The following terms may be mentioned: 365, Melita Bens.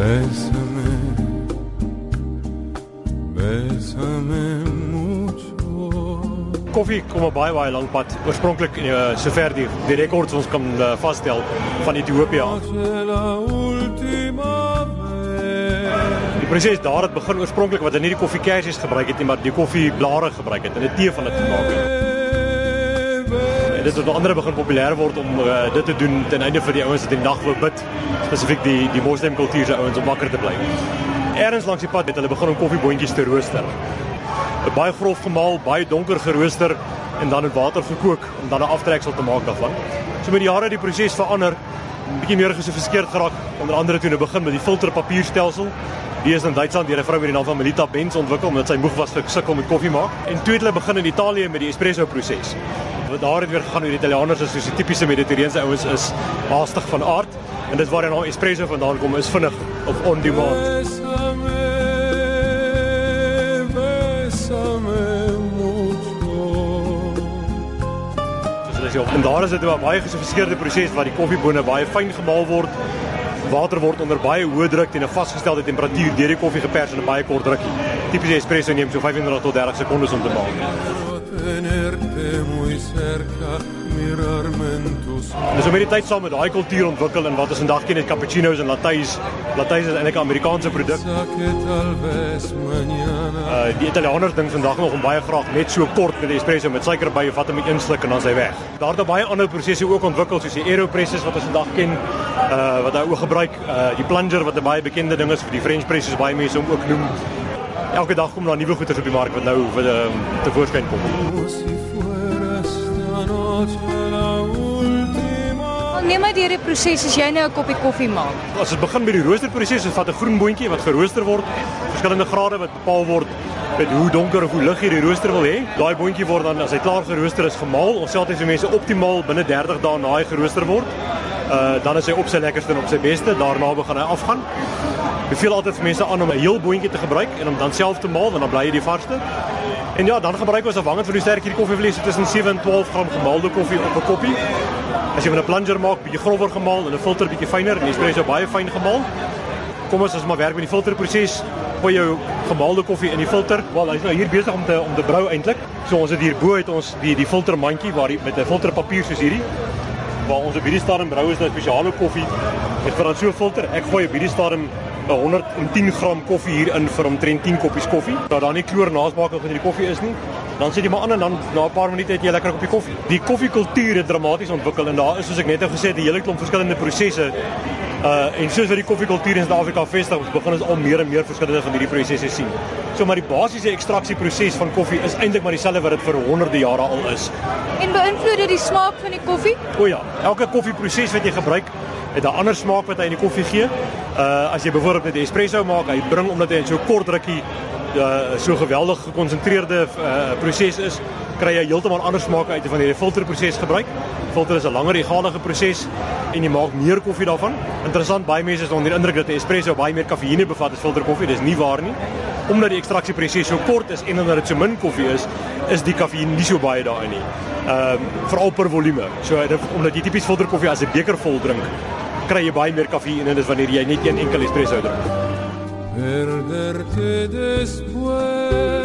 Bésame, bésame mucho. Koffie komt een baie lang pad. Oorspronkelijk, zover die records ons kan vaststellen van Ethiopië. Precies daar het begin oorspronkelijk wat niet die koffiekeiers gebruikt het, maar die koffieblaren gebruikt het en het thee van het gemaakt. En dit is onder andere begin populair wordt om dit te doen ten einde vir die ouens wat in die dag wil bid, spesifiek die moslimkultuur se ouens om wakker te bly. Ergens langs die pad het hulle begin om koffieboontjies te rooster. Baie grof gemaal, baie donker gerooster en dan in water gekook om dan 'n aftreksel te maak daarvan. So met die jare het die proses verander, 'n bietjie meer gesofistikeerd geraak, onder andere toe in die begin met die filterpapierstelsel. Die is in Duitsland deur 'n vrou met die naam van Melita Bens ontwikkel omdat sy moeg was vir sukkel met koffie maak. En toe het hulle begin in Italië met die espresso proses. Wat daar het weer gegaan oor die Italianers is soos die tipiese Mediterrane ouens is haastig van aard en dit is waar die naam espresso vandaan kom is vinnig of on demand. En daar is dit 'n baie gesofistikeerde proses waar die koffiebone baie fyn gemaal word. Water wordt onder baie hoë druk teen 'n vasgestelde temperatuur deur die koffie gepers in 'n baie kort rukkie. Tipies espresso neem so 25 tot 30 sekondes om te maak. Dis om met die tyd saam met daai kultuur ontwikkel en wat is vandag ken as cappuccino's en lattes. Lattes is eintlik 'n Amerikaanse produk. Die Italianers dink vandag nog om baie graag net so kort met espresso met suiker by of wat om dit insluk en dan is hy weg. Daar het baie ander prosesse ook ontwikkel soos die aeropresses wat ons vandag ken. Wat daar ook gebruik, die plunger wat 'n baie bekende ding is vir die French press is baie mense hom ook noem. Elke dag kom daar nuwe goeders op die mark wat nou tevoorskyn kom. Neem maar hierdie proses as jy nou 'n koppie koffie maak. As dit begin met die roosterproses, dit vat 'n groen boontjie wat gerooster word, verskillende grade wat bepaal word met hoe donker of hoe lig jy die rooster wil hê. Daai boontjie word dan as hy klaar gerooster is gemaal. Ons sê altyd vir mense optimaal binne 30 dae na hy gerooster word. Dan is hy op sy lekkerste en op sy beste. Daarna begin hy afgaan. Ek beveel altyd vir mense aan om 'n heel boontjie te gebruik en om dan self te maal want dan bly jy die varsste. En ja, dan gebruik ons afhangend van hoe sterk hierdie koffievleis tussen 7 en 12 gram gemaalde koffie op 'n koppie. As jy van 'n plunger maak, bietjie grover gemaal en 'n filter bietjie fyner en die espresso baie fyn gemaal. Kom ons maar werk met die filterproses. Gooi jou gemaalde koffie in die filter. Wel, hy's nou hier besig om te brou eintlik. So ons het hier bo het ons die filtermandjie waar met 'n filterpapier soos hierdie. Waar ons op hierdie stadium brou is nou spesiale koffie. Dit word dan so filter. Ek gooi op hierdie stadium 110 gram koffie hier in vir omtrent 10 koppies koffie. Dat daar nie kleur nasmaak of in die koffie is nie. Dan sit jy maar aan en dan na 'n paar minute het jy lekker op die koffie. Die koffiekultuur het dramaties ontwikkel en daar is soos ek net nou gesê het 'n hele klomp verskillende prosesse. En soos wat die koffiekultuur in Suid-Afrika vestig is, begin ons al meer en meer verskillende van hierdie prosesse sien. So maar die basiese ekstraksieproses van koffie is eintlik maar dieselfde wat dit vir honderde jare al is. En beïnvloed dit die smaak van die koffie? O ja, elke koffieproses wat jy gebruik het 'n ander smaak wat hy in die koffie gee. As jy byvoorbeeld net 'n espresso maak, hy bring omdat hy in so kort rukkie so geweldig gekonsentreerde proses is, kry jy heeltemal ander smaak uit as wanneer jy filterproses gebruik. Filter is 'n langer egalige proses en jy maak meer koffie daarvan. Interessant, baie mense is onder die indruk dat 'n espresso baie meer kafeïne bevat as filterkoffie. Dis nie waar nie. Omdat die ekstraksieproses so kort is en omdat dit so min koffie is, is die kafeïne nie so baie daarin nie. Veral per volume. So omdat jy tipies filterkoffie as 'n beker vol drink, kry jy baie meer kafeïne en dis wanneer jy net een enkel espresso drink. Perderte después.